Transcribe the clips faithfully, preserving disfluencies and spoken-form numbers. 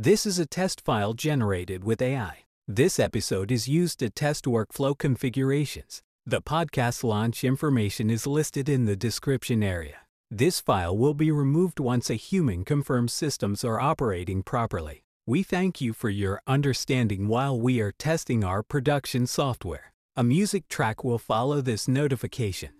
This is a test file generated with A I. This episode is used to test workflow configurations. The podcast launch information is listed in the description area. This file will be removed once a human confirms systems are operating properly. We thank you for your understanding while we are testing our production software. A music track will follow this notification.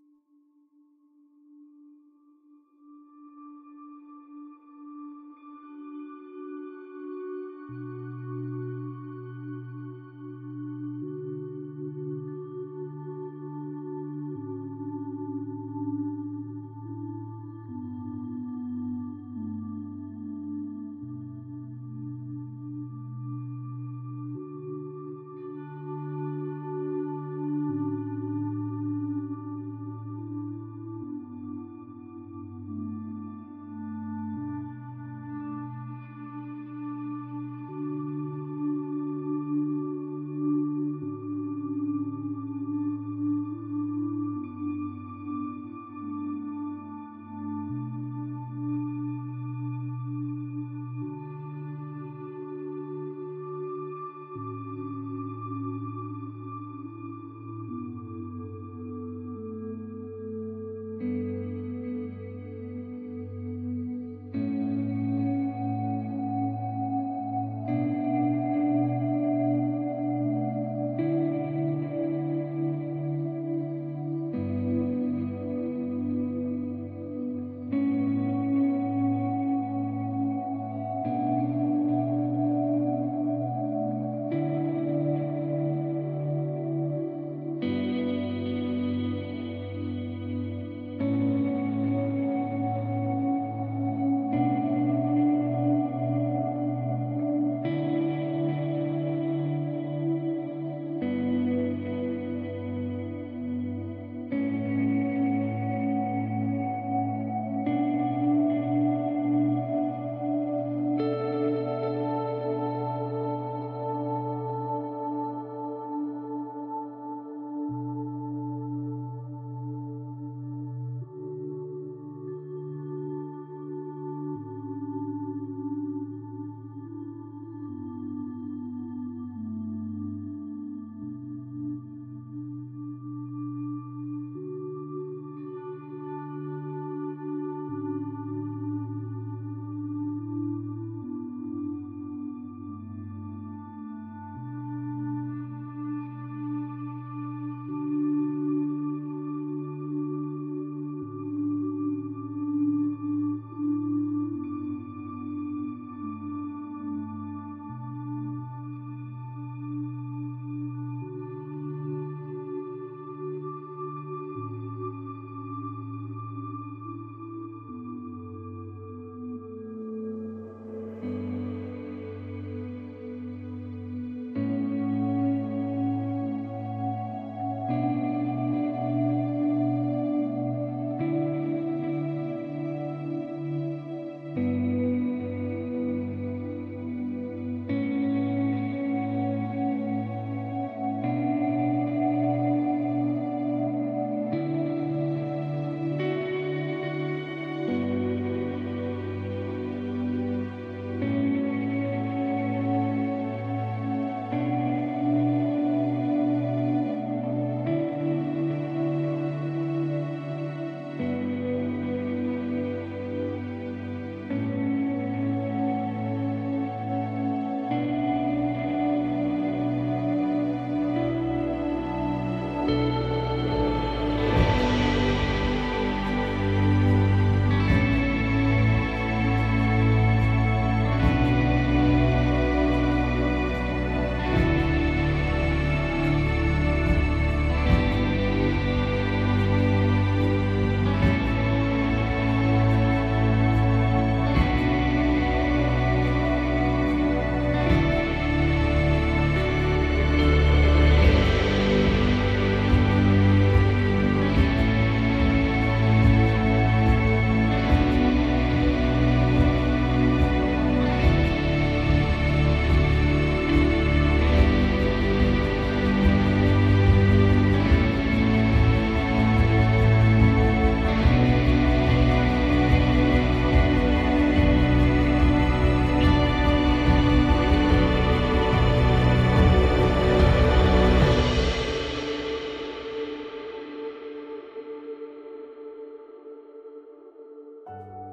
you.